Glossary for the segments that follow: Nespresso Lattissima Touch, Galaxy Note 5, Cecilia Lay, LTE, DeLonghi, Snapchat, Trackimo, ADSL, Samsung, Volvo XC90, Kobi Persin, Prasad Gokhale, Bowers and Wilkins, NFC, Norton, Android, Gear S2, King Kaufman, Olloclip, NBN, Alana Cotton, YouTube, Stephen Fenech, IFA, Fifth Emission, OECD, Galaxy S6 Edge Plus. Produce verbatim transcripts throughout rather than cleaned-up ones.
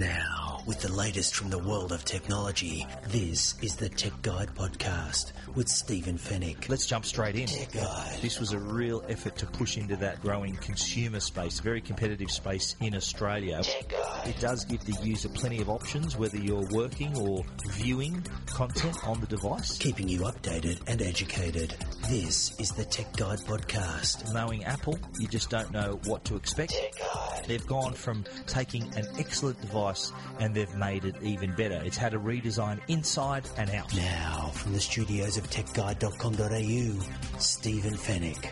Now, with the latest from the world of technology, this is the Tech Guide Podcast with Stephen Fenech. Let's jump straight in. Tech Guide. This was a real effort to push into that growing consumer space, very competitive space in Australia. Tech Guide. It does give the user plenty of options, whether you're working or viewing content on the device. Keeping you updated and educated. This is the Tech Guide Podcast. Knowing Apple, you just don't know what to expect. Tech Guide. They've gone from taking an excellent device and they've made it even better. It's had a redesign inside and out. Now, from the studios of tech guide dot com dot a u, Stephen Fenech.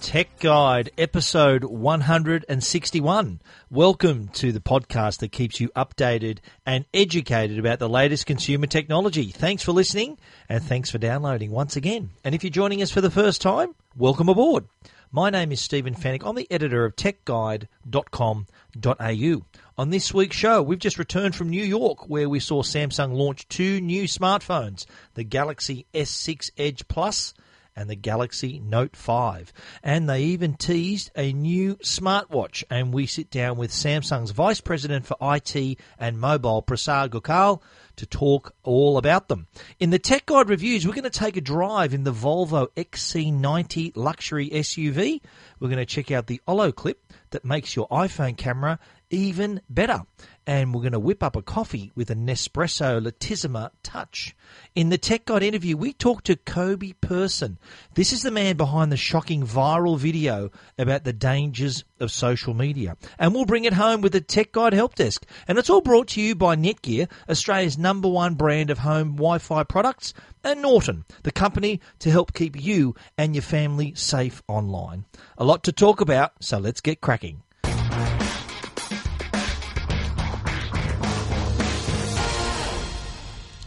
Tech Guide, episode one hundred sixty-one. Welcome to the podcast that keeps you updated and educated about the latest consumer technology. Thanks for listening and thanks for downloading once again. And if you're joining us for the first time, welcome aboard. My name is Stephen Fenech. I'm the editor of tech guide dot com dot a u. On this week's show, we've just returned from New York, where we saw Samsung launch two new smartphones, the Galaxy S six Edge Plus and the Galaxy Note five. And they even teased a new smartwatch. And we sit down with Samsung's Vice President for I T and Mobile, Prasad Gokhale, to talk all about them. In the Tech Guide reviews, we're going to take a drive in the Volvo X C ninety luxury S U V. We're going to check out the Olloclip that makes your iPhone camera even better. And we're going to whip up a coffee with a Nespresso Lattissima Touch. In the Tech Guide interview, we talked to Kobi Persin. This is the man behind the shocking viral video about the dangers of social media. And we'll bring it home with the Tech Guide Help Desk. And it's all brought to you by Netgear, Australia's number one brand of home Wi-Fi products, and Norton, the company to help keep you and your family safe online. A lot to talk about, so let's get cracking.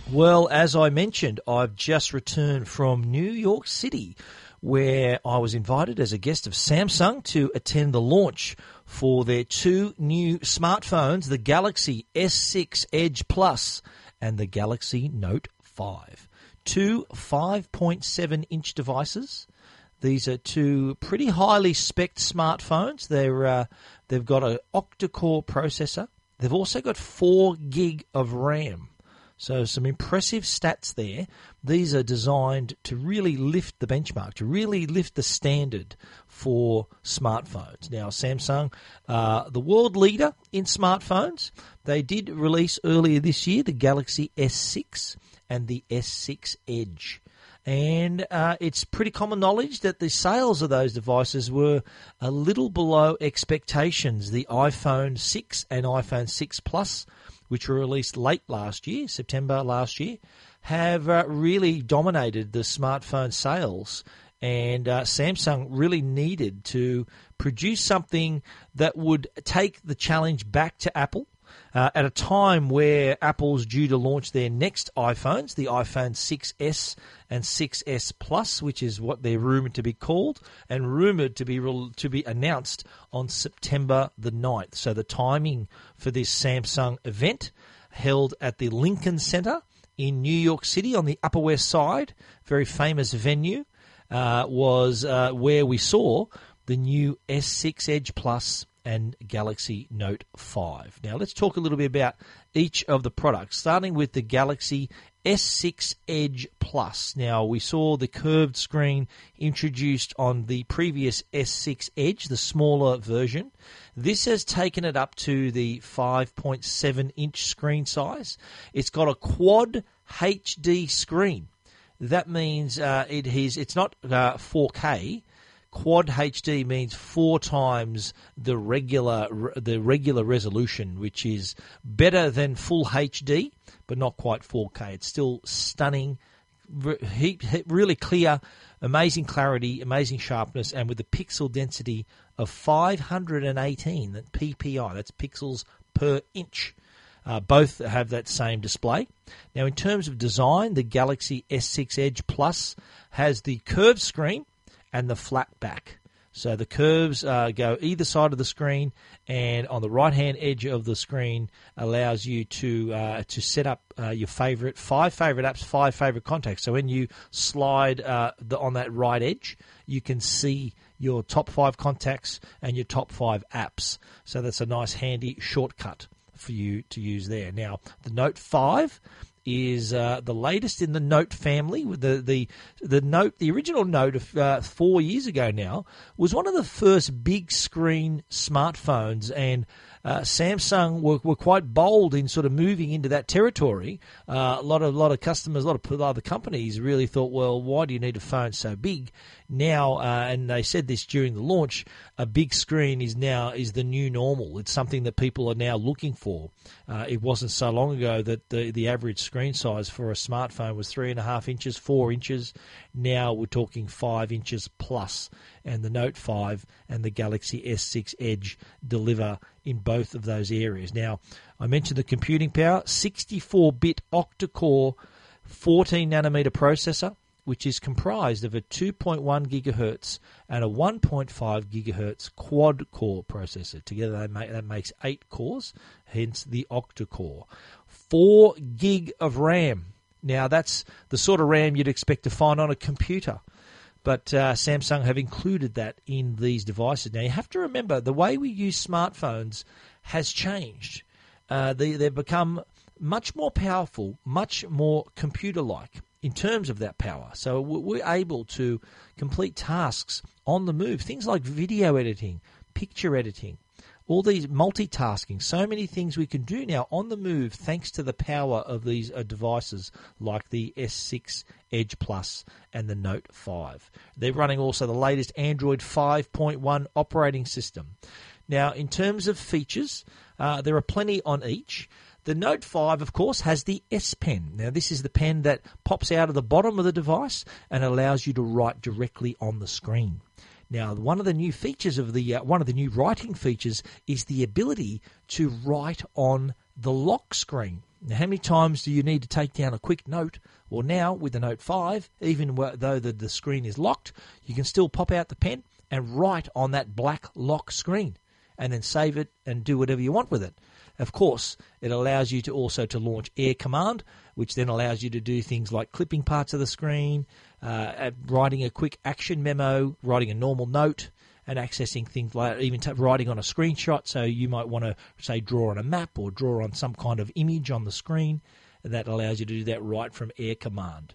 Well, as I mentioned, I've just returned from New York City, where I was invited as a guest of Samsung to attend the launch for their two new smartphones, the Galaxy S six Edge Plus and the Galaxy Note five. Two five point seven inch devices. These are two pretty highly spec'd smartphones. They're, uh, they've got an octa-core processor. They've also got four gig of RAM. So some impressive stats there. These are designed to really lift the benchmark, to really lift the standard for smartphones. Now, Samsung, uh, the world leader in smartphones, they did release earlier this year the Galaxy S six and the S six Edge. And uh, it's pretty common knowledge that the sales of those devices were a little below expectations. The iPhone six and iPhone six Plus, which were released late last year, September last year, have uh, really dominated the smartphone sales. And uh, Samsung really needed to produce something that would take the challenge back to Apple uh, at a time where Apple's due to launch their next iPhones, the iPhone six S and six S Plus, which is what they're rumoured to be called and rumoured to be re- to be announced on September the ninth. So the timing for this Samsung event, held at the Lincoln Center in New York City on the Upper West Side, very famous venue, uh, was uh, where we saw the new S six Edge Plus and Galaxy Note five. Now let's talk a little bit about each of the products, starting with the Galaxy S six Edge Plus. Now, we saw the curved screen introduced on the previous S six Edge, the smaller version. This has taken it up to the five point seven inch screen size. It's got a quad H D screen. That means uh, it is, it's not uh, four K. Quad H D means four times the regular the regular resolution, which is better than full H D, but not quite four K. It's still stunning, really clear, amazing clarity, amazing sharpness, and with the pixel density of five hundred eighteen, that P P I, that's pixels per inch. Uh, both have that same display. Now, in terms of design, the Galaxy S six Edge Plus has the curved screen and the flat back. So the curves uh, go either side of the screen, and on the right-hand edge of the screen allows you to uh, to set up uh, your favorite, five favorite apps, five favorite contacts. So when you slide uh, the, on that right edge, you can see your top five contacts and your top five apps. So that's a nice handy shortcut for you to use there. Now, the Note five is uh, the latest in the Note family. The the the Note, the original Note of uh, four years ago now, was one of the first big screen smartphones, and uh, Samsung were, were quite bold in sort of moving into that territory. Uh, a lot of lot of customers, a lot of other companies really thought, well, why do you need a phone so big? Now, uh, and they said this during the launch, a big screen is now is the new normal. It's something that people are now looking for. Uh, it wasn't so long ago that the, the average screen size for a smartphone was three and a half inches, four inches. Now we're talking five inches plus, and the Note five and the Galaxy S six Edge deliver in both of those areas. Now, I mentioned the computing power, sixty-four bit octa-core fourteen nanometer processor, which is comprised of a two point one gigahertz and a one point five gigahertz quad-core processor. Together, they make, that makes eight cores, hence the octa-core. Four gig of RAM. Now, that's the sort of RAM you'd expect to find on a computer, but uh, Samsung have included that in these devices. Now, you have to remember, the way we use smartphones has changed. Uh, they, they've become much more powerful, much more computer-like in terms of that power. So we're able to complete tasks on the move, things like video editing, picture editing, all these multitasking, so many things we can do now on the move thanks to the power of these devices like the S six Edge Plus and the Note five. They're running also the latest Android five point one operating system. Now, in terms of features, uh, there are plenty on each. The Note five, of course, has the S Pen. Now, this is the pen that pops out of the bottom of the device and allows you to write directly on the screen. Now, one of the new features of the uh, one of the new writing features is the ability to write on the lock screen. Now, how many times do you need to take down a quick note? Well, now with the Note five, even though the, the screen is locked, you can still pop out the pen and write on that black lock screen, and then save it and do whatever you want with it. Of course, it allows you to also to launch Air Command, which then allows you to do things like clipping parts of the screen, uh, writing a quick action memo, writing a normal note, and accessing things like even t- writing on a screenshot. So you might want to, say, draw on a map or draw on some kind of image on the screen. And that allows you to do that right from Air Command.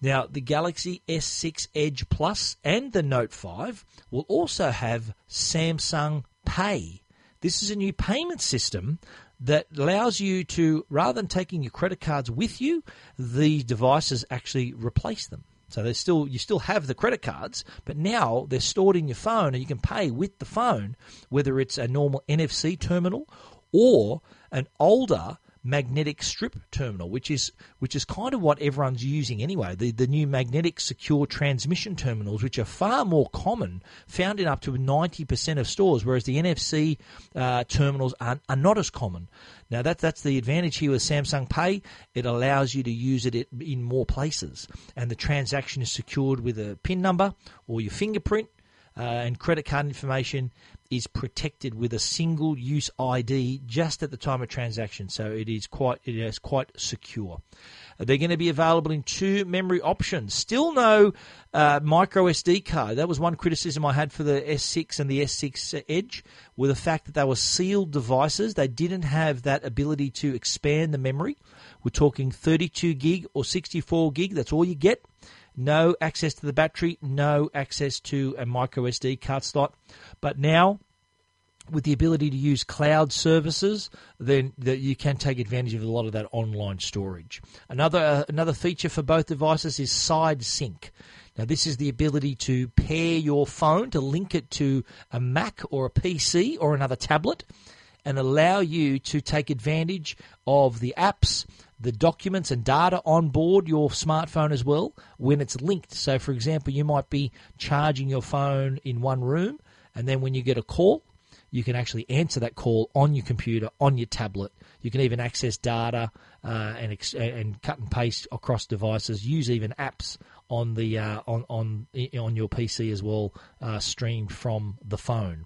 Now, the Galaxy S six Edge Plus and the Note five will also have Samsung Pay. This is a new payment system that allows you to, rather than taking your credit cards with you, the devices actually replace them. So they still, you still have the credit cards, but now they're stored in your phone and you can pay with the phone, whether it's a normal N F C terminal or an older magnetic strip terminal, which is which is kind of what everyone's using anyway, the, the new magnetic secure transmission terminals, which are far more common, found in up to ninety percent of stores, whereas the N F C uh, terminals are, are not as common. Now, that, that's the advantage here with Samsung Pay. It allows you to use it in more places, and the transaction is secured with a PIN number or your fingerprint, uh, and credit card information is protected with a single-use I D just at the time of transaction, so it is quite it is quite secure. They're going to be available in two memory options. Still no uh, micro S D card. That was one criticism I had for the S six and the S six Edge, with the fact that they were sealed devices. They didn't have that ability to expand the memory. We're talking thirty-two gig or sixty-four gig. That's all you get. No access to the battery, no access to a micro S D card slot. But now, with the ability to use cloud services, then that you can take advantage of a lot of that online storage. Another uh, another feature for both devices is side sync. Now, this is the ability to pair your phone, to link it to a Mac or a P C or another tablet, and allow you to take advantage of the apps, the documents and data on board your smartphone as well when it's linked. So, for example, you might be charging your phone in one room, and then when you get a call, you can actually answer that call on your computer, on your tablet. You can even access data uh, and ex- and cut and paste across devices, use even apps on the uh, on, on, on your P C as well, uh, streamed from the phone.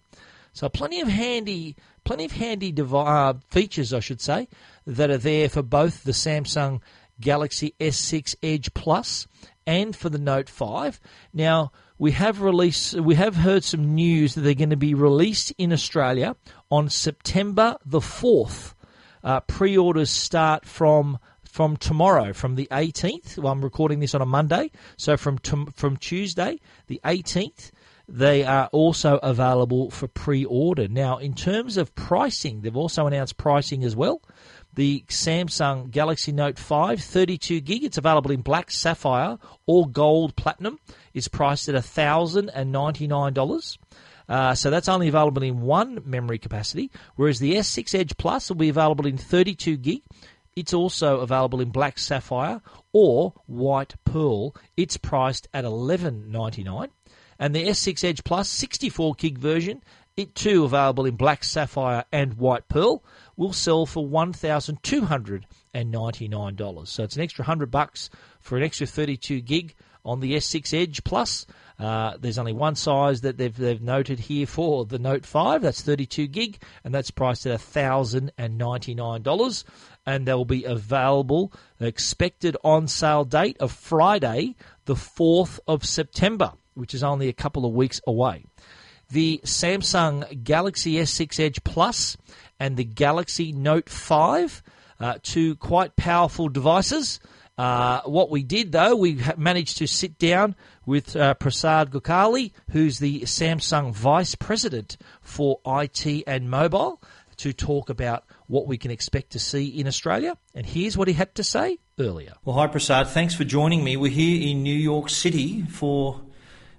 So plenty of handy, plenty of handy dev- uh, features, I should say, that are there for both the Samsung Galaxy S six Edge Plus and for the Note five. Now, we have released, we have heard some news that they're going to be released in Australia on September the fourth. Uh, pre-orders start from from tomorrow, from the eighteenth. Well, I'm recording this on a Monday, so from t- from Tuesday, the eighteenth. They are also available for pre-order. Now, in terms of pricing, they've also announced pricing as well. The Samsung Galaxy Note five, thirty-two gig, it's available in black, sapphire, or gold platinum. It's priced at one thousand ninety-nine dollars. Uh, so that's only available in one memory capacity, whereas the S six Edge Plus will be available in thirty-two gig. It's also available in black, sapphire, or white pearl. It's priced at eleven ninety-nine. And the S six Edge Plus sixty-four gig version, it too available in black, sapphire, and white pearl, will sell for one thousand two hundred ninety-nine dollars. So it's an extra one hundred bucks for an extra thirty-two gig on the S six Edge Plus. Uh, there's only one size that they've they've noted here for the Note five. That's thirty-two gig, and that's priced at one thousand ninety-nine dollars. And they'll be available, expected on sale date of Friday, the fourth of September, which is only a couple of weeks away. The Samsung Galaxy S six Edge Plus and the Galaxy Note five, uh, two quite powerful devices. Uh, what we did, though, we managed to sit down with uh, Prasad Gokhale, who's the Samsung Vice President for I T and Mobile, to talk about what we can expect to see in Australia. And here's what he had to say earlier. Well, hi, Prasad. Thanks for joining me. We're here in New York City for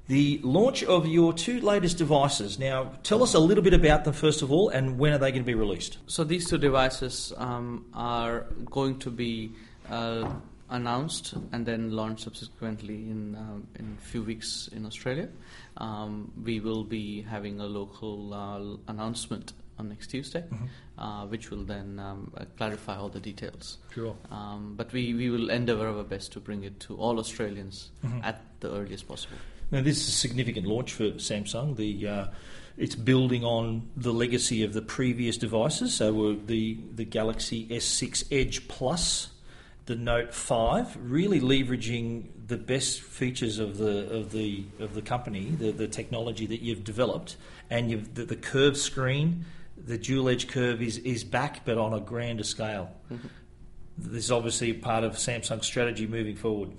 the launch of your two latest devices. Now, tell us a little bit about them, first of all, and when are they going to be released? So these two devices um, are going to be uh, announced and then launched subsequently in um, in a few weeks in Australia. Um, we will be having a local uh, announcement on next Tuesday, mm-hmm. uh, which will then um, clarify all the details. Sure. Um, but we, we will endeavour our best to bring it to all Australians mm-hmm. at the earliest possible. Now, this is a significant launch for Samsung. The uh, it's building on the legacy of the previous devices. So the the Galaxy S six Edge Plus, the Note five, really leveraging the best features of the of the of the company, the, the technology that you've developed, and you've, the, the curved screen, the dual edge curve is is back, but on a grander scale. Mm-hmm. This is obviously part of Samsung's strategy moving forward.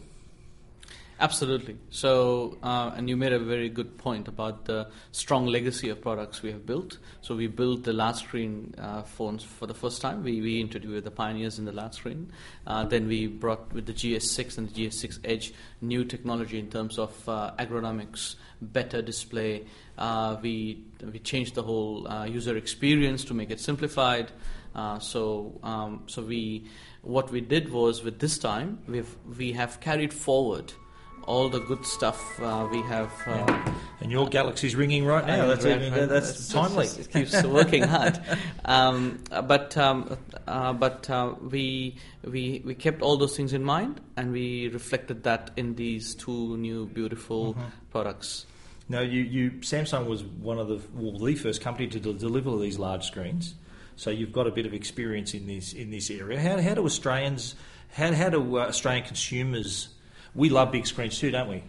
Absolutely. So, uh, and you made a very good point about the strong legacy of products we have built. So we built the large screen uh, phones for the first time. We, we introduced the pioneers in the large screen. Uh, then we brought with the G S six and the G S six Edge new technology in terms of uh, ergonomics, better display. Uh, we we changed the whole uh, user experience to make it simplified. Uh, so um, so we what we did was with this time we've we have carried forward all the good stuff uh, we have. Uh, yeah. And your uh, Galaxy's ringing right now. That's, right, it, right, that's it's, timely. It's, it keeps working hard. Um, but um, uh, but uh, we we we kept all those things in mind, and we reflected that in these two new beautiful mm-hmm. products. Now, you, you Samsung was one of the well, the first company to de- deliver these large screens. So you've got a bit of experience in this in this area. How how do Australians? How how do uh, Australian consumers? We love big screens too, don't we?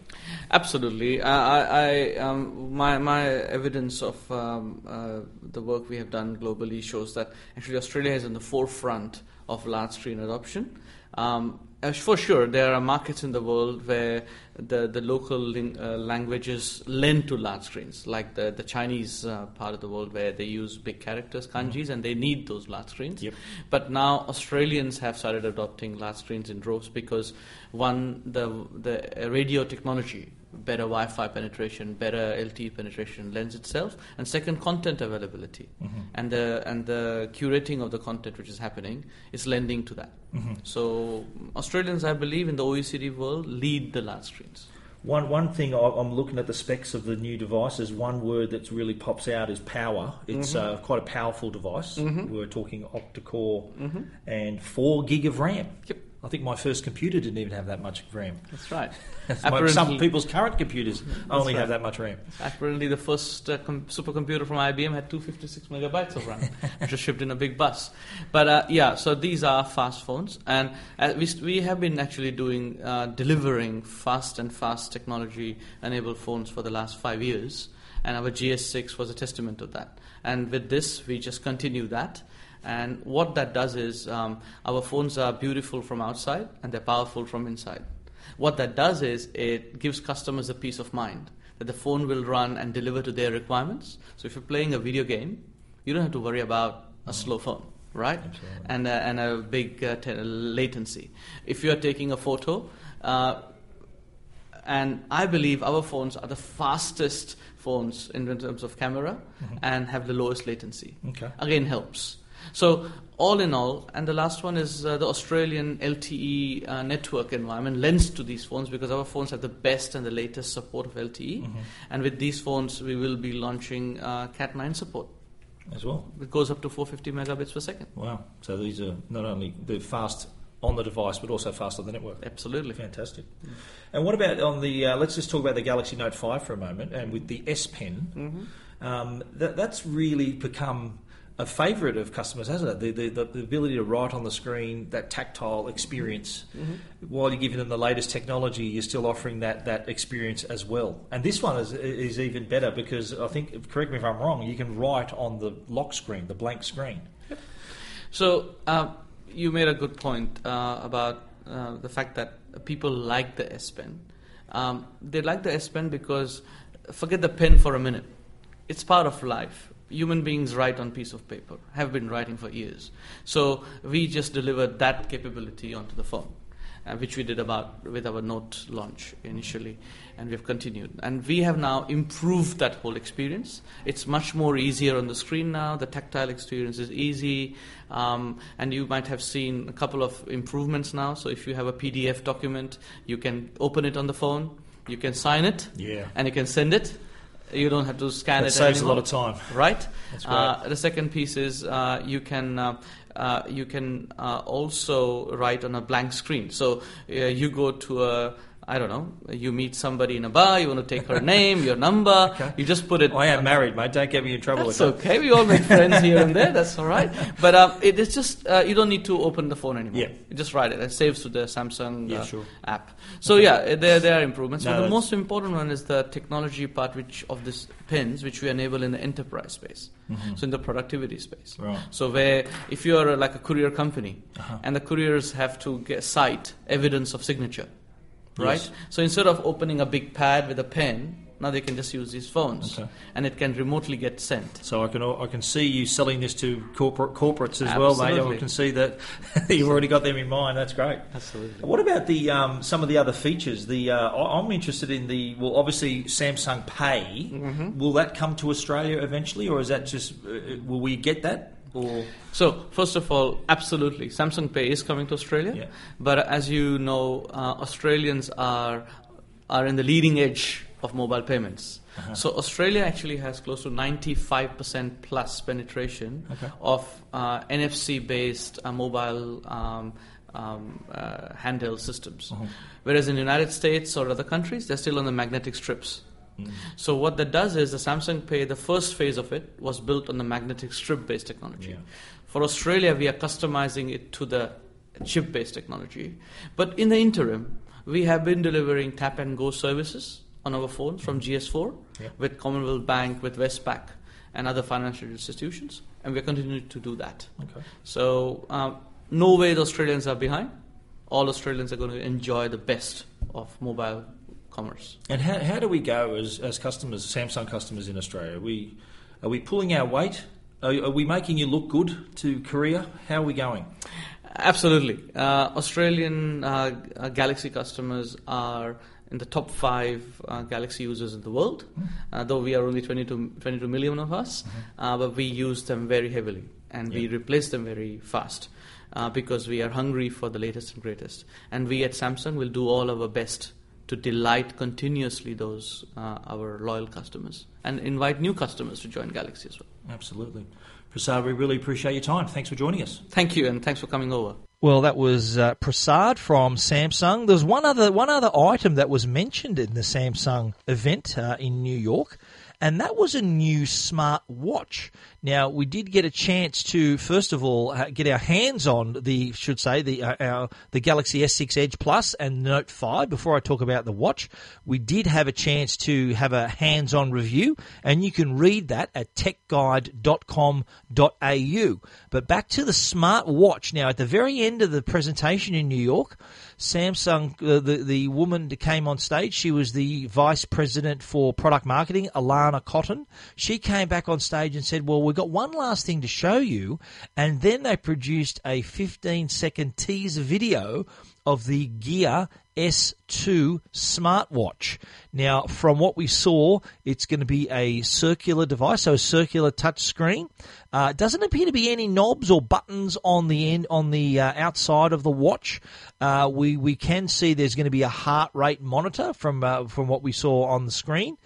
Absolutely. Uh, I, I, um, my, my evidence of um, uh, the work we have done globally shows that actually Australia is in the forefront of large screen adoption. Um, for sure, there are markets in the world where the, the local ling- uh, languages lend to large screens, like the, the Chinese uh, part of the world where they use big characters, kanjis, mm-hmm. and they need those large screens. Yep. But now Australians have started adopting large screens in droves because, one, the, the radio technology, better Wi-Fi penetration, better L T E penetration lends itself, and second, content availability, mm-hmm. and the and the curating of the content which is happening is lending to that. Mm-hmm. So Australians, I believe, in the O E C D world, lead the large screens. One one thing I'm looking at the specs of the new devices. One word that really pops out is power. It's mm-hmm. uh, quite a powerful device. Mm-hmm. We're talking octa-core mm-hmm. and four gig of RAM. Yep. I think my first computer didn't even have that much RAM. That's right. my, some people's current computers only right. have that much RAM. Apparently, the first uh, com supercomputer from I B M had two hundred fifty-six megabytes of RAM, which was shipped in a big bus. But uh, yeah, so these are fast phones, and uh, we we have been actually doing uh, delivering fast and fast technology-enabled phones for the last five years, and our G S six was a testament to that. And with this, we just continue that. And what that does is um, our phones are beautiful from outside and they're powerful from inside. What that does is it gives customers a peace of mind that the phone will run and deliver to their requirements. So if you're playing a video game, you don't have to worry about a slow phone, right? Absolutely. And, uh, and a big uh, t latency. If you're taking a photo, uh, and I believe our phones are the fastest phones in terms of camera mm-hmm. and have the lowest latency. Okay. Again, helps. So all in all, and the last one is uh, the Australian L T E uh, network environment lends to these phones because our phones have the best and the latest support of L T E. Mm-hmm. And with these phones, we will be launching uh, cat nine support. As well? It goes up to four hundred fifty megabits per second. Wow. So these are not only they're fast on the device, but also fast on the network. Absolutely. Fantastic. Mm-hmm. And what about on the, uh, let's just talk about the Galaxy Note five for a moment, and with the S Pen, mm-hmm. um, that, that's really become a favourite of customers, hasn't it? The, the, the ability to write on the screen, that tactile experience. Mm-hmm. While you're giving them the latest technology, you're still offering that, that experience as well. And this one is, is even better because I think, correct me if I'm wrong, you can write on the lock screen, the blank screen. Yep. So uh, you made a good point uh, about uh, the fact that people like the S Pen. Um, they like the S Pen because, forget the pen for a minute, it's part of life. Human beings write on piece of paper, have been writing for years. So we just delivered that capability onto the phone, uh, which we did about with our Note launch initially, and we've continued. And we have now improved that whole experience. It's much more easier on the screen now. The tactile experience is easy, um, and you might have seen a couple of improvements now. So if you have a P D F document, you can open it on the phone, you can sign it, yeah. and you can send it. You don't have to scan it. It saves a lot of time, right? That's right. Uh, the second piece is uh, you can uh, uh, you can uh, also write on a blank screen. So uh, you go to a I don't know. You meet somebody in a bar. You want to take her name, your number. Okay. You just put it. Oh, I am uh, married, mate. Don't get me in trouble. That's with okay. That. We all make friends here and there. That's all right. But um, it, it's just uh, you don't need to open the phone anymore. Yeah. You just write it. It saves to the Samsung yeah, uh, sure. app. So okay. yeah, there there are improvements. No, but the most important one is the technology part, which of this pins, which we enable in the enterprise space. Mm-hmm. So in the productivity space. Right. So where if you are like a courier company, uh-huh. and the couriers have to get cite evidence of signature. Right, yes. So instead of opening a big pad with a pen, now they can just use these phones, okay. and it can remotely get sent. So I can I can see you selling this to corporate corporates as Absolutely. Well, mate. I can see that you've already got them in mind. That's great. Absolutely. What about the um, some of the other features? The uh, I'm interested in the well, obviously Samsung Pay. Mm-hmm. Will that come to Australia eventually, or is that just uh, will we get that? Or so, first of all, absolutely, Samsung Pay is coming to Australia. Yeah. But as you know, uh, Australians are are in the leading edge of mobile payments. Uh-huh. So Australia actually has close to ninety-five percent plus penetration okay. of uh, N F C-based uh, mobile um, um, uh, handheld systems. Uh-huh. Whereas in the United States or other countries, they're still on the magnetic strips. Mm. So what that does is the Samsung Pay, the first phase of it, was built on the magnetic strip-based technology. Yeah. For Australia, we are customizing it to the chip-based technology. But in the interim, we have been delivering tap-and-go services on our phones from G S four yeah. with Commonwealth Bank, with Westpac, and other financial institutions, and we're continuing to do that. Okay. So um, no way the Australians are behind. All Australians are going to enjoy the best of mobile commerce. And how, how do we go as, as customers, Samsung customers in Australia? Are we, are we pulling our weight? Are, are we making you look good to Korea? How are we going? Absolutely. Uh, Australian uh, Galaxy customers are in the top five uh, Galaxy users in the world, mm-hmm. uh, though we are only twenty-two million of us, mm-hmm. uh, but we use them very heavily and yep. we replace them very fast uh, because we are hungry for the latest and greatest. And we at Samsung will do all our best to delight continuously those uh, our loyal customers and invite new customers to join Galaxy as well. Absolutely. Prasad, we really appreciate your time. Thanks for joining us. Thank you, and thanks for coming over. Well, that was uh, Prasad from Samsung. There's one other one other item that was mentioned in the Samsung event uh, in New York, and that was a new smart watch. Now, we did get a chance to, first of all, uh, get our hands on the, should say, the uh, our, the Galaxy S six Edge Plus and the Note five. Before I talk about the watch, we did have a chance to have a hands-on review, and you can read that at tech guide dot com dot a u. But back to the smart watch. Now, at the very end of the presentation in New York, Samsung, uh, the, the woman that came on stage, she was the Vice President for Product Marketing, Alana Cotton. She came back on stage and said, well, we're got one last thing to show you, and then they produced a fifteen second teaser video of the Gear S two smartwatch. Now, from what we saw, it's going to be a circular device, so a circular touch screen. Uh, doesn't appear to be any knobs or buttons on the end, on the uh, outside of the watch. Uh, we we can see there's going to be a heart rate monitor from uh, from what we saw on the screen.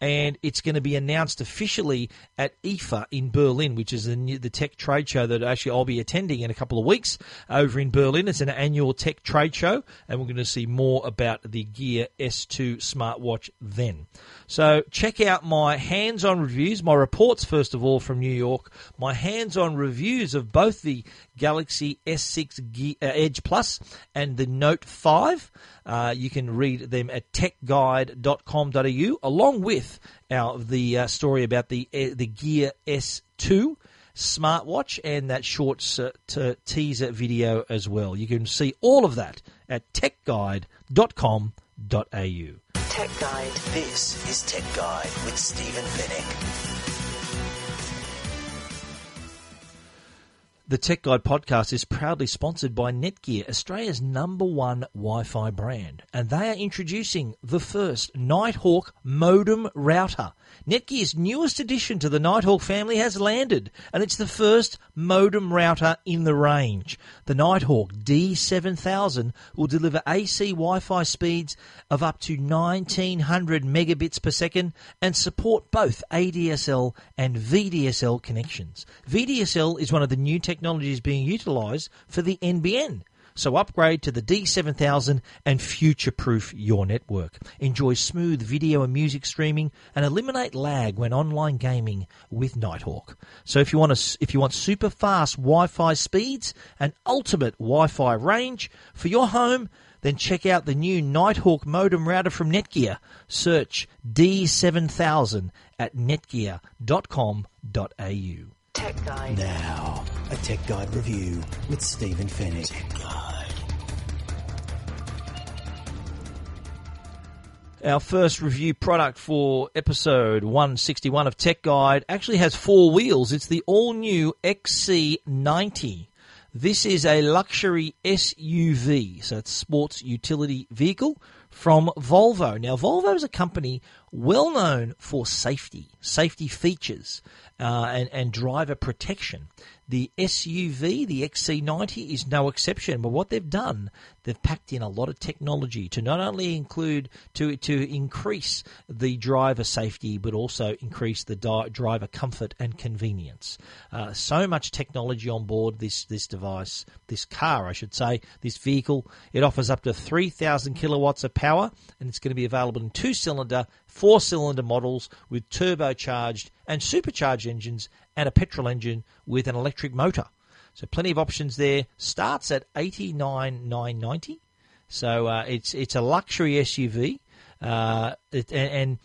And it's going to be announced officially at I F A in Berlin, which is the, new, the tech trade show that actually I'll be attending in a couple of weeks over in Berlin. It's an annual tech trade show, and we're going to see more about the Gear S two smartwatch then. So check out my hands-on reviews, my reports, first of all, from New York, my hands-on reviews of both the Galaxy S six Edge Plus and the Note five. Uh, you can read them at tech guide dot com dot a u, along with our, the uh, story about the the Gear S two smartwatch and that short uh, t- teaser video as well. You can see all of that at tech guide dot com dot a u. Tech Guide. This is Tech Guide with Stephen Fenech. The Tech Guide podcast is proudly sponsored by Netgear, Australia's number one Wi-Fi brand. And they are introducing the first Nighthawk modem router. Netgear's newest addition to the Nighthawk family has landed, and it's the first modem router in the range. The Nighthawk D seven thousand will deliver A C Wi-Fi speeds of up to nineteen hundred megabits per second and support both A D S L and V D S L connections. V D S L is one of the new technologies Technologies being utilised for the N B N. So upgrade to the D seven thousand and future-proof your network. Enjoy smooth video and music streaming and eliminate lag when online gaming with Nighthawk. So if you want a, if you want super fast Wi-Fi speeds and ultimate Wi-Fi range for your home, then check out the new Nighthawk modem router from Netgear. Search D seven thousand at netgear dot com dot a u. Tech Guide. Now, a Tech Guide review with Stephen Fenech. Tech Guide. Our first review product for episode one sixty-one of Tech Guide actually has four wheels. It's the all-new X C ninety. This is a luxury S U V, so it's sports utility vehicle from Volvo. Now, Volvo is a company well known for safety, safety features, uh, and, and driver protection. The S U V, the X C ninety, is no exception. But what they've done, they've packed in a lot of technology to not only include, to to increase the driver safety, but also increase the di- driver comfort and convenience. Uh, so much technology on board this, this device, this car, I should say, this vehicle. It offers up to three thousand kilowatts of power, and it's going to be available in two-cylinder, four-cylinder models with turbocharged and supercharged engines and a petrol engine with an electric motor. So plenty of options there. Starts at eighty-nine thousand nine hundred ninety dollars. So uh, it's it's a luxury S U V. Uh, it, and and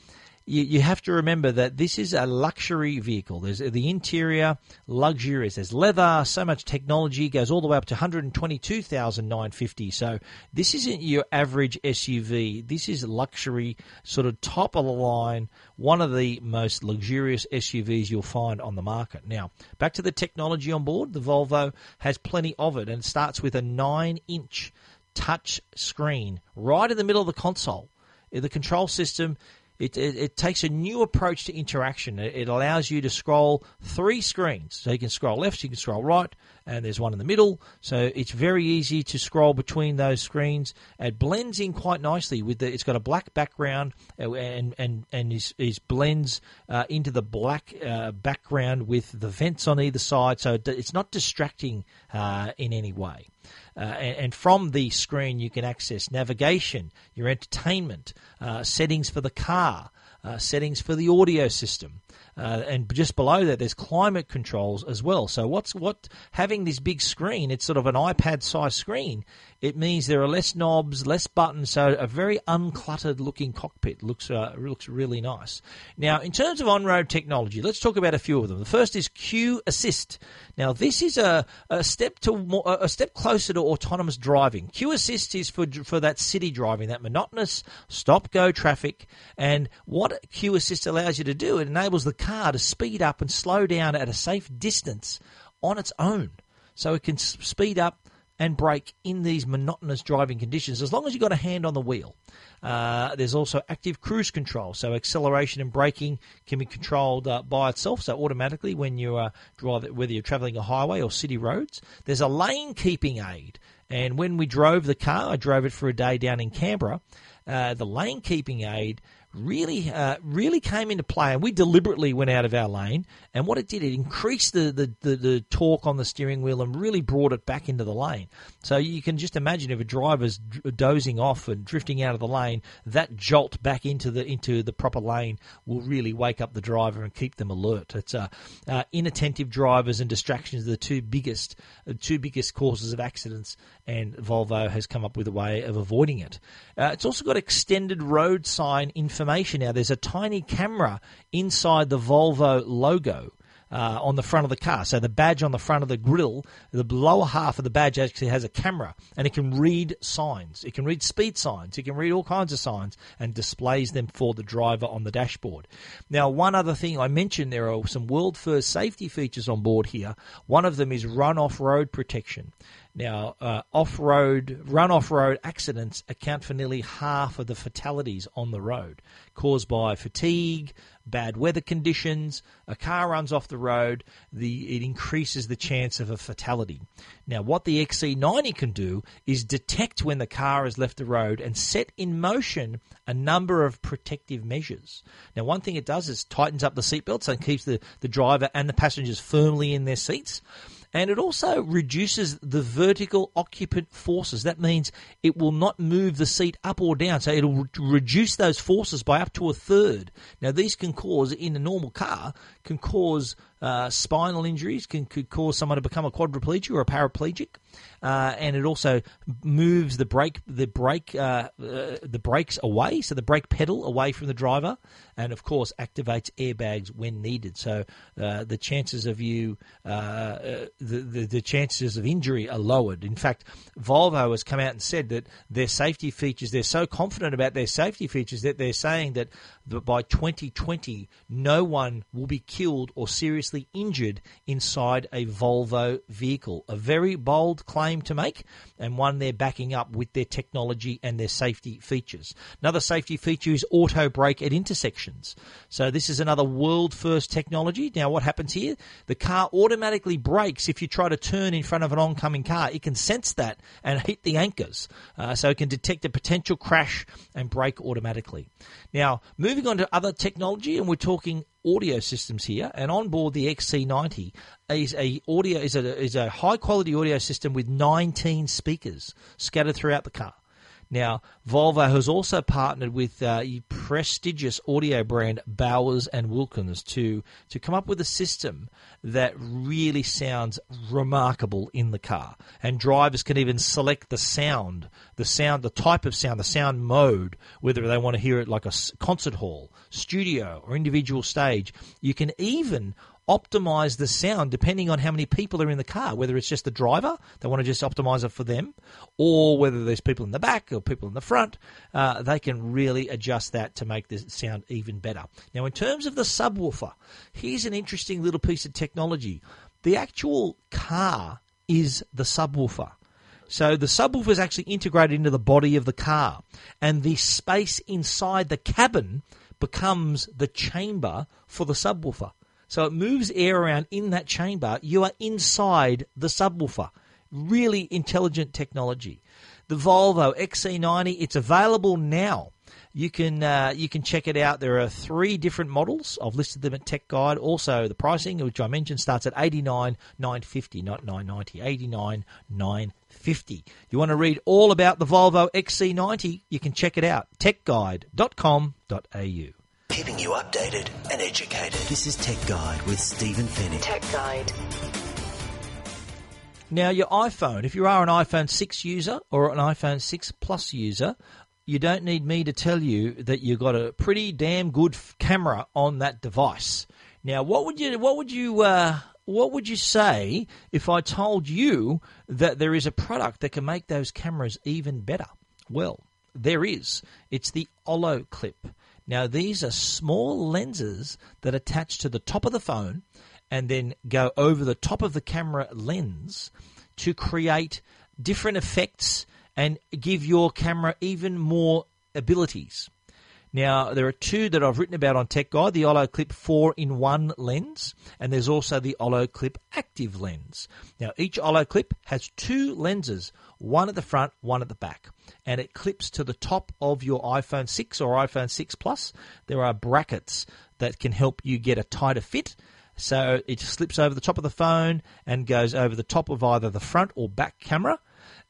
you, you have to remember that this is a luxury vehicle. There's the interior, luxurious. There's leather, so much technology. Goes all the way up to one hundred twenty-two thousand nine hundred fifty dollars. So this isn't your average S U V. This is luxury, sort of top of the line, one of the most luxurious S U Vs you'll find on the market. Now, back to the technology on board. The Volvo has plenty of it, and it starts with a nine inch touch screen right in the middle of the console. The control system, It, it, it takes a new approach to interaction. It, it allows you to scroll three screens. So you can scroll left, you can scroll right, and there's one in the middle. So it's very easy to scroll between those screens. It blends in quite nicely with the, it's got a black background and and and is, is blends uh, into the black uh, background with the vents on either side. So it's not distracting uh, in any way. Uh, and, and from the screen, you can access navigation, your entertainment, uh, settings for the car, uh, settings for the audio system. Uh, and just below that, there's climate controls as well. So what's what having this big screen, it's sort of an iPad-sized screen. It means there are less knobs, less buttons, so a very uncluttered-looking cockpit looks uh, looks really nice. Now, in terms of on-road technology, let's talk about a few of them. The first is Q Assist. Now, this is a, a step to more, a step closer to autonomous driving. Q Assist is for for that city driving, that monotonous stop-go traffic. And what Q Assist allows you to do, it enables the car to speed up and slow down at a safe distance on its own, so it can speed up and brake in these monotonous driving conditions as long as you've got a hand on the wheel. Uh, there's also active cruise control, so acceleration and braking can be controlled uh, by itself, so automatically when you uh, drive it, whether you're traveling a highway or city roads. There's a lane keeping aid, and when we drove the car, I drove it for a day down in Canberra, uh, the lane keeping aid really uh, really came into play, and we deliberately went out of our lane, and what it did, it increased the, the, the, the torque on the steering wheel and really brought it back into the lane. So you can just imagine if a driver's dozing off and drifting out of the lane, that jolt back into the into the proper lane will really wake up the driver and keep them alert. It's uh, uh, inattentive drivers and distractions are the two biggest, uh, two biggest causes of accidents, and Volvo has come up with a way of avoiding it. Uh, it's also got extended road sign information. Now, there's a tiny camera inside the Volvo logo uh, on the front of the car. So the badge on the front of the grille, the lower half of the badge actually has a camera, and it can read signs. It can read speed signs. It can read all kinds of signs and displays them for the driver on the dashboard. Now, one other thing I mentioned, there are some world-first safety features on board here. One of them is run-off road protection. Now, uh, off-road, run-off-road accidents account for nearly half of the fatalities on the road, caused by fatigue, bad weather conditions. A car runs off the road, the, it increases the chance of a fatality. Now, what the X C ninety can do is detect when the car has left the road and set in motion a number of protective measures. Now, one thing it does is tightens up the seatbelts and keeps the, the driver and the passengers firmly in their seats. And it also reduces the vertical occupant forces. That means it will not move the seat up or down, so it will reduce those forces by up to a third. Now, these can cause, in a normal car, can cause uh, spinal injuries, can could cause someone to become a quadriplegic or a paraplegic, uh, and it also moves the brake the brake uh, uh, the brakes away, so the brake pedal away from the driver, and of course activates airbags when needed. So uh, the chances of you uh, uh, The, the, the chances of injury are lowered. In fact, Volvo has come out and said that their safety features, they're so confident about their safety features that they're saying that by twenty twenty, no one will be killed or seriously injured inside a Volvo vehicle. A very bold claim to make, and one they're backing up with their technology and their safety features. Another safety feature is auto brake at intersections. So this is another world-first technology. Now, what happens here? The car automatically brakes if you try to turn in front of an oncoming car. It can sense that and hit the anchors. Uh, so it can detect a potential crash and brake automatically. Now, moving on to other technology, and we're talking audio systems here, and on board the X C ninety is a audio is a is a high quality audio system with nineteen speakers scattered throughout the car. Now, Volvo has also partnered with uh, a prestigious audio brand Bowers and Wilkins to to come up with a system that really sounds remarkable in the car. And drivers can even select the sound, the sound, the type of sound, the sound mode, whether they want to hear it like a concert hall, studio, or individual stage. You can even optimize the sound depending on how many people are in the car, whether it's just the driver, they want to just optimize it for them, or whether there's people in the back or people in the front, uh, they can really adjust that to make the sound even better. Now, in terms of the subwoofer, here's an interesting little piece of technology. The actual car is the subwoofer. So the subwoofer is actually integrated into the body of the car, and the space inside the cabin becomes the chamber for the subwoofer. So it moves air around in that chamber. You are inside the subwoofer. Really intelligent technology. The Volvo X C ninety, it's available now. You can uh, you can check it out. There are three different models. I've listed them at Tech Guide. Also, the pricing, which I mentioned, starts at eighty-nine thousand nine hundred fifty dollars, not nine hundred ninety dollars, eighty-nine thousand nine hundred fifty dollars. You want to read all about the Volvo X C ninety? You can check it out, tech guide dot com dot a u. Keeping you updated and educated. This is Tech Guide with Stephen Fenech. Tech Guide. Now, your iPhone, if you are an iPhone six user or an iPhone six Plus user, you don't need me to tell you that you've got a pretty damn good f- camera on that device. Now, what would you what would you uh, what would you say if I told you that there is a product that can make those cameras even better? Well, there is. It's the Olloclip. Now, these are small lenses that attach to the top of the phone and then go over the top of the camera lens to create different effects and give your camera even more abilities. Now, there are two that I've written about on Tech Guide, the Olloclip four in one lens, and there's also the Olloclip active lens. Now, each Olloclip has two lenses, one at the front, one at the back, and it clips to the top of your iPhone six or iPhone six Plus. There are brackets that can help you get a tighter fit, so it slips over the top of the phone and goes over the top of either the front or back camera,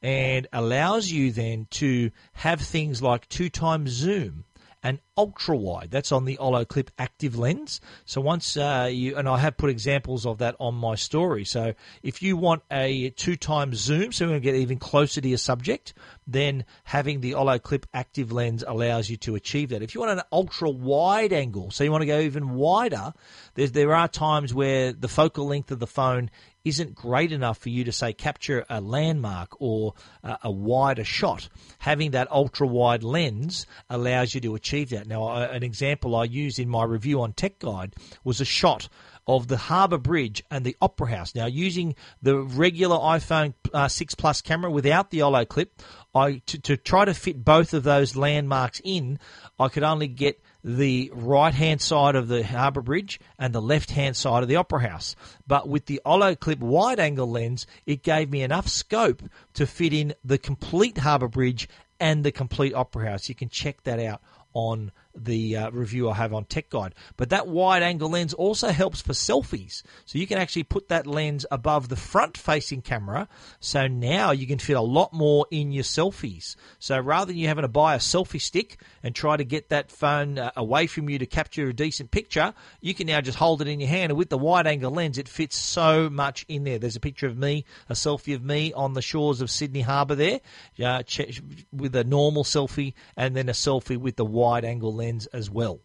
and allows you then to have things like two times zoom and ultra wide. That's on the Olloclip active lens. So once uh, you, and I have put examples of that on my story. So if you want a two times zoom, so you get even closer to your subject, then having the Olloclip active lens allows you to achieve that. If you want an ultra wide angle, so you want to go even wider, there's, there are times where the focal length of the phone isn't great enough for you to, say, capture a landmark or uh, a wider shot. Having that ultra-wide lens allows you to achieve that. Now, I, an example I used in my review on Tech Guide was a shot of the Harbour Bridge and the Opera House. Now, using the regular iPhone uh, six Plus camera without the Olloclip, I, to, to try to fit both of those landmarks in, I could only get the right-hand side of the Harbour Bridge and the left-hand side of the Opera House. But with the Olloclip wide-angle lens, it gave me enough scope to fit in the complete Harbour Bridge and the complete Opera House. You can check that out on the uh, review I have on Tech Guide. But that wide-angle lens also helps for selfies. So you can actually put that lens above the front-facing camera, so now you can fit a lot more in your selfies. So rather than you having to buy a selfie stick and try to get that phone uh, away from you to capture a decent picture, you can now just hold it in your hand, and with the wide-angle lens, it fits so much in there. There's a picture of me, a selfie of me on the shores of Sydney Harbour there, uh, ch- with a normal selfie, and then a selfie with the wide-angle lens as well.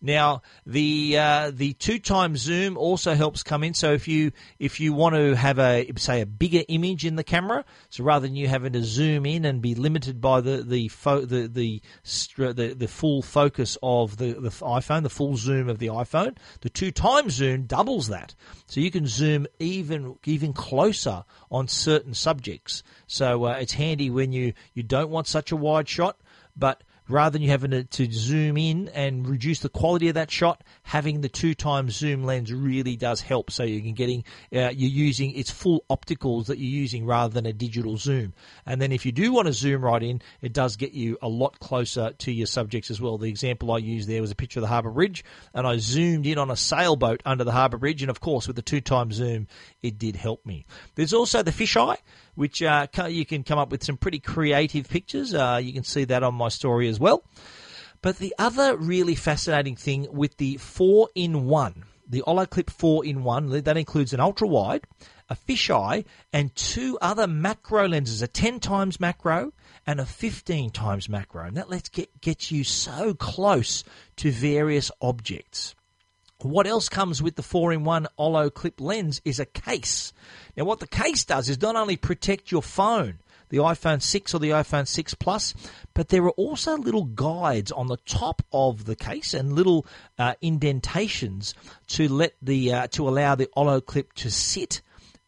Now, the uh, the two-time zoom also helps come in. So if you if you want to have a say a bigger image in the camera, so rather than you having to zoom in and be limited by the the fo- the, the the the full focus of the, the iPhone, the full zoom of the iPhone, the two-time zoom doubles that. So you can zoom even even closer on certain subjects. So uh, it's handy when you you don't want such a wide shot, but rather than you having to, to zoom in and reduce the quality of that shot, having the two-time zoom lens really does help. So you can getting uh, you're using it's full opticals that you're using rather than a digital zoom. And then if you do want to zoom right in, it does get you a lot closer to your subjects as well. The example I used there was a picture of the Harbour Bridge, and I zoomed in on a sailboat under the Harbour Bridge. And of course, with the two-time zoom, it did help me. There's also the fisheye, which uh, you can come up with some pretty creative pictures. Uh, you can see that on my story as well. But the other really fascinating thing with the four in one, the Olloclip four in one, that includes an ultra-wide, a fisheye, and two other macro lenses, a ten times macro and a fifteen times macro. And that lets get, get you so close to various objects. What else comes with the four in one Olloclip lens is a case. Now, what the case does is not only protect your phone, the iPhone six or the iPhone six Plus, but there are also little guides on the top of the case and little uh, indentations to let the uh, to allow the Olloclip to sit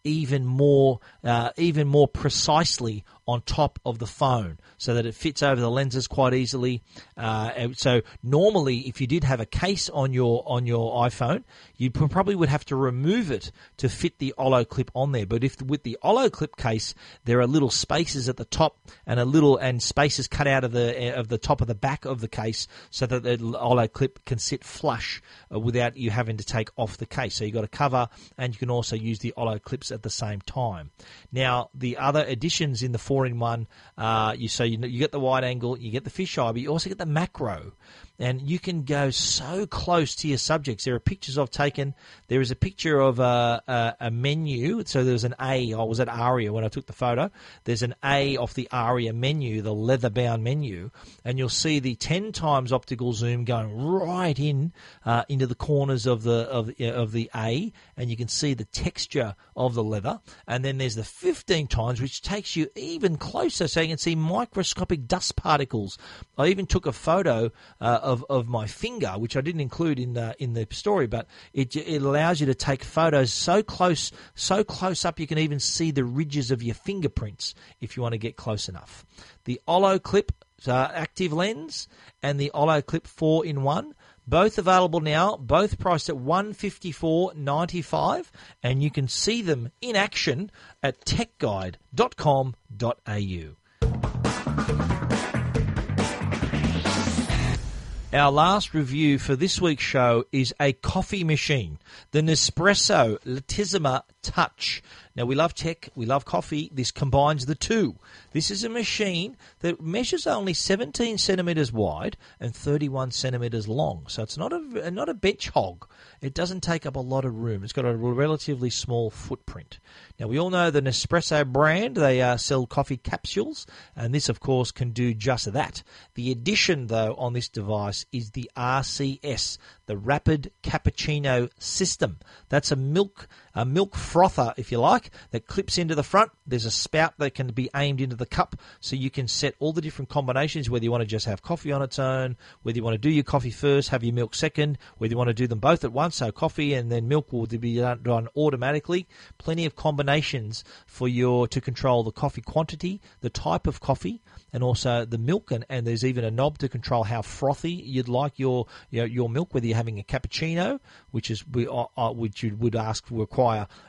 even more, uh, even more precisely on top of the phone so that it fits over the lenses quite easily. Uh, so normally, if you did have a case on your on your iPhone, you probably would have to remove it to fit the Olloclip on there. But if with the Olloclip case, there are little spaces at the top and a little and spaces cut out of the of the top of the back of the case so that the Olloclip can sit flush without you having to take off the case. So you've got a cover, and you can also use the Olloclips at the same time. Now, the other additions in the four in one, uh, you so you, you get the wide angle, you get the fisheye, but you also get the macro. And you can go so close to your subjects. There are pictures I've taken. There is a picture of a, a, a menu. So there's an A. I was at Aria when I took the photo. There's an A off the Aria menu, the leather-bound menu. And you'll see the ten times optical zoom going right in uh, into the corners of the of, of the A. And you can see the texture of the leather. And then there's the fifteen times, which takes you even closer. So you can see microscopic dust particles. I even took a photo uh, Of, of my finger, which I didn't include in the in the story, but it it allows you to take photos so close, so close up you can even see the ridges of your fingerprints if you want to get close enough. The Olloclip uh, active lens and the Olloclip four in one. Both available now, both priced at one hundred fifty-four dollars and ninety-five cents, and you can see them in action at tech guide dot com dot a u. Our last review for this week's show is a coffee machine, the Nespresso Lattissima Touch. Now, we love tech, we love coffee. This combines the two. This is a machine that measures only seventeen centimetres wide and thirty-one centimetres long. So it's not a, not a bench hog. It doesn't take up a lot of room. It's got a relatively small footprint. Now, we all know the Nespresso brand. They uh, sell coffee capsules, and this, of course, can do just that. The addition, though, on this device is the R C S, the Rapid Cappuccino System. That's a milk a milk frother, if you like, that clips into the front. There's a spout that can be aimed into the cup, so you can set all the different combinations, whether you want to just have coffee on its own, whether you want to do your coffee first, have your milk second, whether you want to do them both at once, so coffee and then milk will be done automatically. Plenty of combinations for your to control the coffee quantity, the type of coffee, and also the milk, and, and there's even a knob to control how frothy you'd like your your, your milk, whether you're having a cappuccino, which is which you would ask require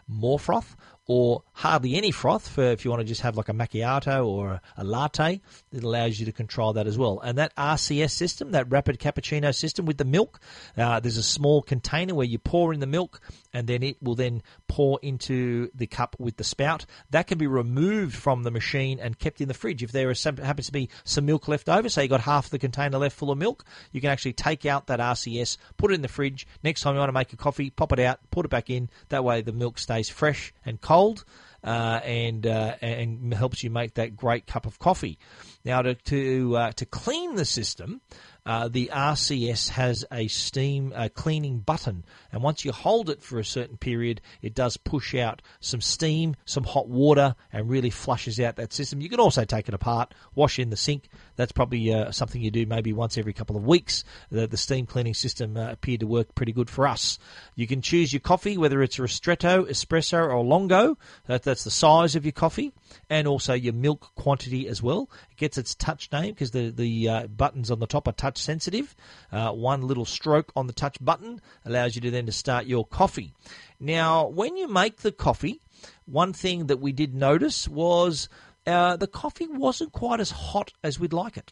more froth, or hardly any froth for if you want to just have like a macchiato or a latte. It allows you to control that as well. And that R C S system, that Rapid Cappuccino System with the milk, uh, there's a small container where you pour in the milk and then it will then pour into the cup with the spout. That can be removed from the machine and kept in the fridge. If there is some, happens to be some milk left over, say you've got half the container left full of milk, you can actually take out that R C S, put it in the fridge. Next time you want to make a coffee, pop it out, put it back in. That way the milk stays fresh and cold. Cold, uh, and uh, and helps you make that great cup of coffee. Now, to to, uh, to clean the system, uh, the R C S has a steam uh, cleaning button, and once you hold it for a certain period, it does push out some steam, some hot water, and really flushes out that system. You can also take it apart, wash in the sink. That's probably uh, something you do maybe once every couple of weeks. The, the steam cleaning system uh, appeared to work pretty good for us. You can choose your coffee, whether it's ristretto, espresso, or longo. That, that's the size of your coffee, and also your milk quantity as well. It gets its touch name because the, the uh, buttons on the top are touch sensitive. Uh, one little stroke on the touch button allows you to then to start your coffee. Now, when you make the coffee, one thing that we did notice was... Uh, the coffee wasn't quite as hot as we'd like it.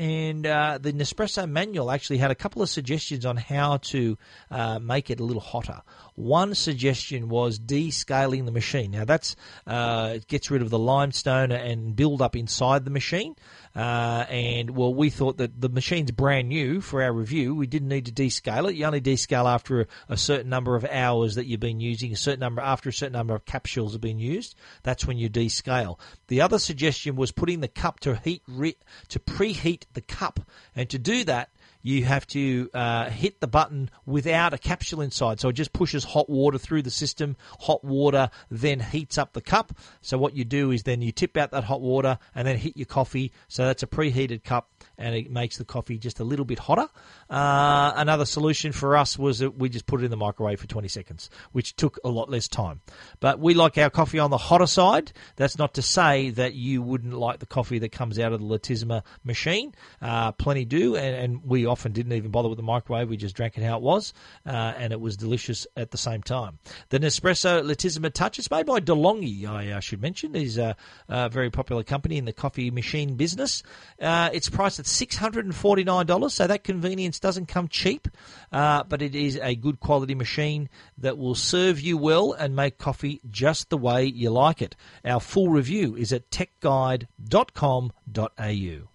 And uh, the Nespresso manual actually had a couple of suggestions on how to uh, make it a little hotter. One suggestion was descaling the machine. Now, that's uh, it gets rid of the limestone and build-up inside the machine. Uh, and, well, we thought that the machine's brand new for our review. We didn't need to descale it. You only descale after a, a certain number of hours that you've been using, a certain number after a certain number of capsules have been used. That's when you descale. The other suggestion was putting the cup to heat, re, to preheat the cup. And to do that, you have to uh, hit the button without a capsule inside. So it just pushes hot water through the system. Hot water then heats up the cup. So what you do is then you tip out that hot water and then hit your coffee. So that's a preheated cup, and it makes the coffee just a little bit hotter. Uh, another solution for us was that we just put it in the microwave for twenty seconds, which took a lot less time. But we like our coffee on the hotter side. That's not to say that you wouldn't like the coffee that comes out of the Lattissima machine. Uh, plenty do, and, and we often didn't even bother with the microwave. We just drank it how it was, uh, and it was delicious at the same time. The Nespresso Lattissima Touch is made by DeLonghi, I uh, should mention. It's a, a very popular company in the coffee machine business. Uh, it's priced at six hundred forty-nine dollars, so that convenience doesn't come cheap, uh, but it is a good quality machine that will serve you well and make coffee just the way you like it. Our full review is at tech guide dot com dot a u.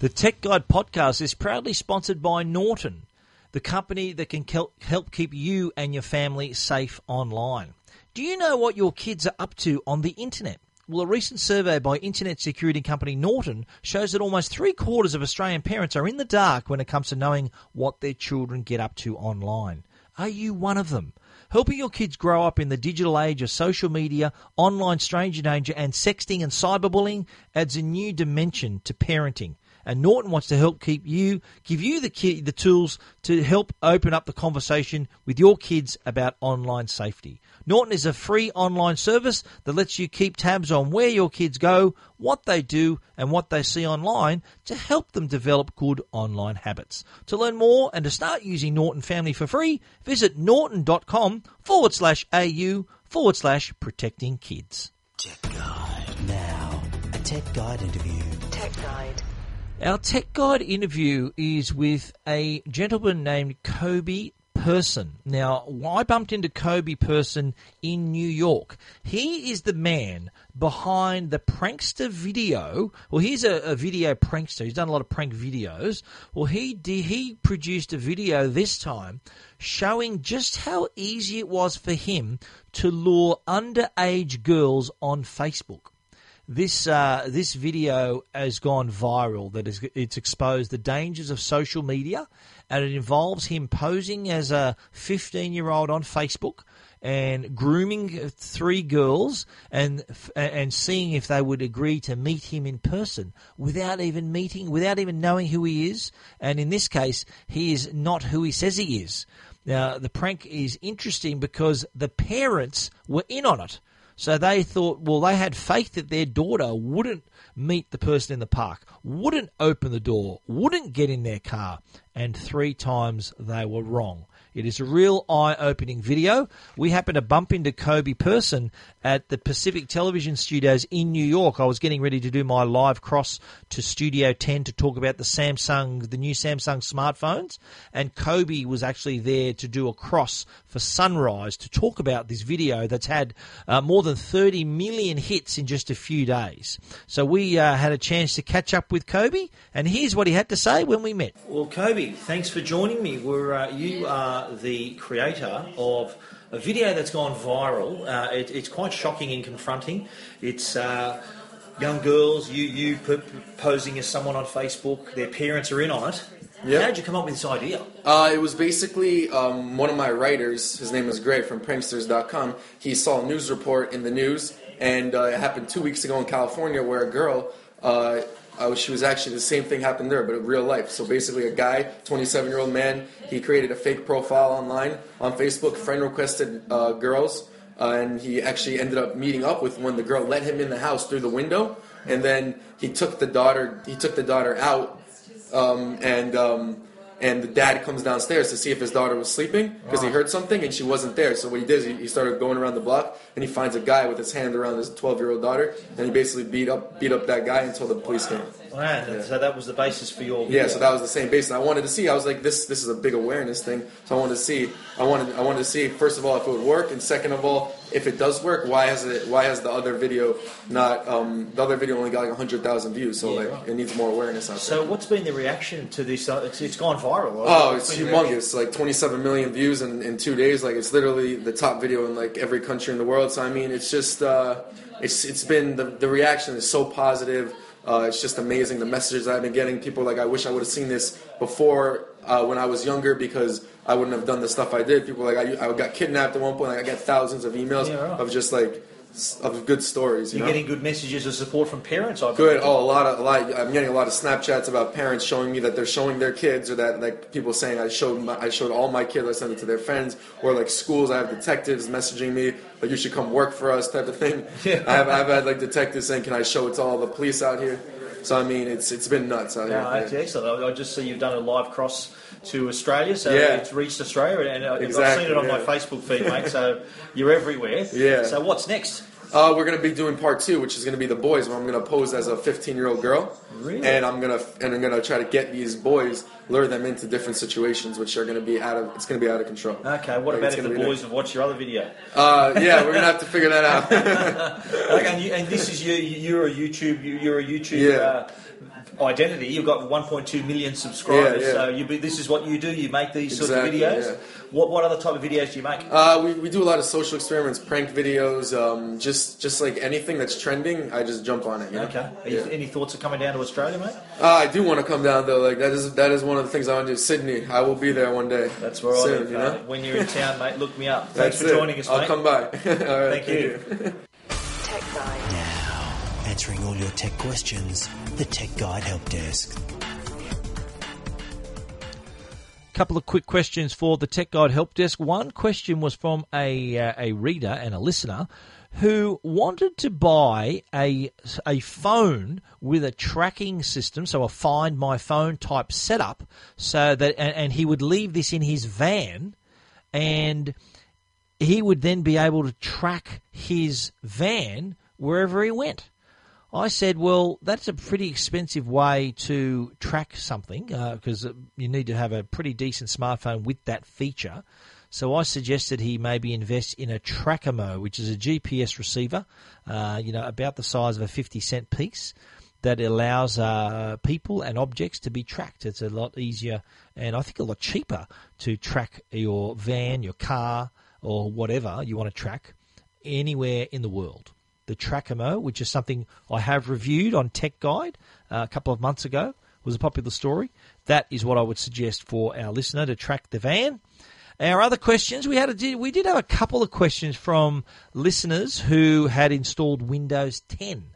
The Tech Guide podcast is proudly sponsored by Norton, the company that can help keep you and your family safe online. Do you know what your kids are up to on the internet? Well, a recent survey by internet security company Norton shows that almost three-quarters of Australian parents are in the dark when it comes to knowing what their children get up to online. Are you one of them? Helping your kids grow up in the digital age of social media, online stranger danger, and sexting and cyberbullying adds a new dimension to parenting. And Norton wants to help keep you, give you the key, the tools to help open up the conversation with your kids about online safety. Norton is a free online service that lets you keep tabs on where your kids go, what they do, and what they see online to help them develop good online habits. To learn more and to start using Norton Family for free, visit norton.com forward slash au forward slash protecting kids. Tech Guide now. A Tech Guide interview. Tech Guide. Our Tech Guide interview is with a gentleman named Kobi Persin. Now, I bumped into Kobi Persin in New York. He is the man behind the prankster video. Well, he's a, a video prankster. He's done a lot of prank videos. Well, he did, he produced a video this time showing just how easy it was for him to lure underage girls on Facebook. This uh, this video has gone viral. That is, it's exposed the dangers of social media, and it involves him posing as a fifteen-year-old on Facebook and grooming three girls and and seeing if they would agree to meet him in person without even meeting, without even knowing who he is. And in this case, he is not who he says he is. Now, the prank is interesting because the parents were in on it. So they thought, well, they had faith that their daughter wouldn't meet the person in the park, wouldn't open the door, wouldn't get in their car, and three times they were wrong. It is a real eye-opening video. We happened to bump into Kobi Persin at the Pacific Television Studios in New York. I was getting ready to do my live cross to Studio ten to talk about the Samsung, the new Samsung smartphones, and Kobi was actually there to do a cross for Sunrise to talk about this video that's had uh, more than thirty million hits in just a few days. So we uh, had a chance to catch up with Kobi, and here's what he had to say when we met. Well, Kobi, thanks for joining me. We're uh, you are. Uh... the creator of a video that's gone viral. Uh, it, it's quite shocking and confronting. It's uh, young girls, you, you p- posing as someone on Facebook. Their parents are in on it. Yep. How did you come up with this idea? Uh, it was basically um, one of my writers, his name is Greg from pranksters dot com. He saw a news report in the news, and uh, it happened two weeks ago in California where a girl... Uh, Uh, she was actually, the same thing happened there, but in real life. So basically a guy, twenty-seven-year-old man, he created a fake profile online on Facebook, friend requested uh, girls, uh, and he actually ended up meeting up with one. The girl let him in the house through the window, and then he took the daughter he took the daughter out, um, and um, and the dad comes downstairs to see if his daughter was sleeping, because he heard something, and she wasn't there. So what he did is he, he started going around the block, and he finds a guy with his hand around his twelve-year-old daughter, and he basically beat up beat up that guy until the police came. Wow, yeah. So that was the basis for your video. Yeah, so that was the same basis. I wanted to see. I was like, this this is a big awareness thing. So I wanted to see. I wanted I wanted to see first of all if it would work, and second of all, if it does work, why has it? Why has the other video not? Um, the other video only got like a hundred thousand views. So yeah, like, right. It needs more awareness out so there. So what's been the reaction to this? Uh, it's, it's gone viral. Right? Oh, it's, it's humongous! Like twenty-seven million views in, in two days. Like it's literally the top video in like every country in the world. So I mean, it's just uh, it's it's been the the reaction is so positive. Uh, it's just amazing the messages I've been getting. People like, I wish I would have seen this before uh, when I was younger because I wouldn't have done the stuff I did. People like, I, I got kidnapped at one point. Like, I got thousands of emails yeah, right. of just like of good stories. You You're know? Getting good messages of support from parents. I good. Oh, a lot of a lot. I'm getting a lot of Snapchats about parents showing me that they're showing their kids, or that like people saying I showed my, I showed all my kids. I sent it to their friends, or like schools. I have detectives messaging me. Like, you should come work for us, type of thing. Yeah. I've, I've had like detectives saying, "Can I show it to all the police out here?" So I mean, it's it's been nuts out here. No, that's excellent. I just see you've done a live cross to Australia, so yeah. it's reached Australia, and I've exactly, seen it on yeah. my Facebook feed, mate. So you're everywhere. Yeah. So what's next? Uh, we're going to be doing part two, which is going to be the boys, where I'm going to pose as a fifteen-year-old girl, really? and I'm going to and I'm going to try to get these boys, lure them into different situations, which are going to be out of it's going to be out of control. Okay, what like, about if the boys have watched your other video? Uh, yeah, we're going to have to figure that out. Okay, and, you, and this is you. You're a YouTube. You're a YouTube. Yeah. Uh, identity. You've got one point two million subscribers. Yeah, yeah. So you be, this is what you do. You make these exactly, sort of videos. Yeah. What what other type of videos do you make? Uh, we we do a lot of social experiments, prank videos, um, just just like anything that's trending. I just jump on it. You okay. Know? Yeah. You, any thoughts of coming down to Australia, mate? Uh, I do want to come down though. Like that is that is one of the things I want to do. Sydney. I will be there one day. That's where Soon, I live. You know? When you're in town, mate, look me up. Thanks that's for it. joining us. I'll mate. come by. All right, thank, thank you. you. Tech Guide. Answering all your tech questions, the Tech Guide Help Desk. Couple of quick questions for the Tech Guide Help Desk. One question was from a uh, a reader and a listener who wanted to buy a a phone with a tracking system, so a Find My Phone type setup, so that and, and he would leave this in his van, and he would then be able to track his van wherever he went. I said, well, that's a pretty expensive way to track something because uh, you need to have a pretty decent smartphone with that feature. So I suggested he maybe invest in a Trackimo, which is a G P S receiver, uh, you know, about the size of a fifty cent piece that allows uh, people and objects to be tracked. It's a lot easier and I think a lot cheaper to track your van, your car, or whatever you want to track anywhere in the world. The Trackimo, which is something I have reviewed on Tech Guide uh, a couple of months ago, was a popular story. That is what I would suggest for our listener to track the van. Our other questions, we had a, we did have a couple of questions from listeners who had installed Windows ten.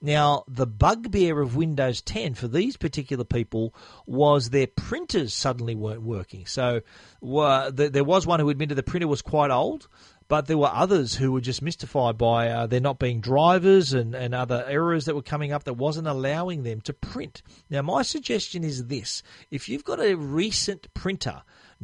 Now, the bugbear of Windows ten for these particular people was their printers suddenly weren't working. So uh, there was one who admitted the printer was quite old. But there were others who were just mystified by uh, there not being drivers and, and other errors that were coming up that wasn't allowing them to print. Now, my suggestion is this. If you've got a recent printer,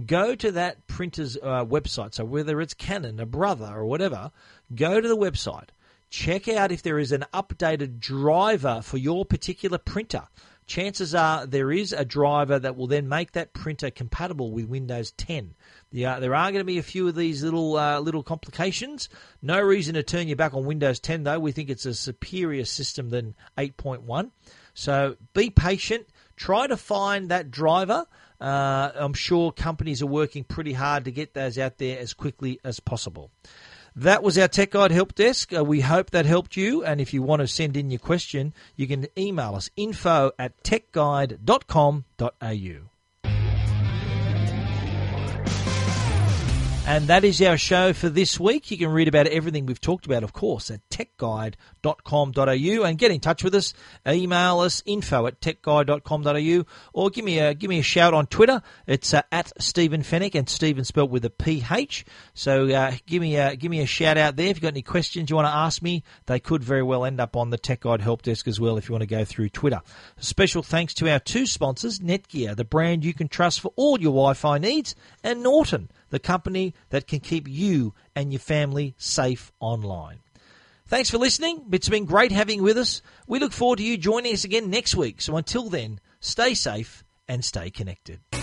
go to that printer's uh, website. So whether it's Canon, a Brother, or whatever, go to the website. Check out if there is an updated driver for your particular printer. Chances are there is a driver that will then make that printer compatible with Windows ten. Yeah, there are going to be a few of these little uh, little complications. No reason to turn your back on Windows ten, though. We think it's a superior system than eight point one. So be patient. Try to find that driver. Uh, I'm sure companies are working pretty hard to get those out there as quickly as possible. That was our Tech Guide Help Desk. Uh, we hope that helped you. And if you want to send in your question, you can email us, info at techguide dot com dot a u. And that is our show for this week. You can read about everything we've talked about, of course, at techguide dot com dot a u. And get in touch with us. Email us, info at techguide dot com dot a u. Or give me a give me a shout on Twitter. It's uh, at Stephen Fenech, and Stephen spelt with a P H. So uh, give me a, give me a shout out there. If you've got any questions you want to ask me, they could very well end up on the Tech Guide Help Desk as well if you want to go through Twitter. A special thanks to our two sponsors, Netgear, the brand you can trust for all your Wi-Fi needs, and Norton, the company that can keep you and your family safe online. Thanks for listening. It's been great having with us. We look forward to you joining us again next week. So until then, stay safe and stay connected.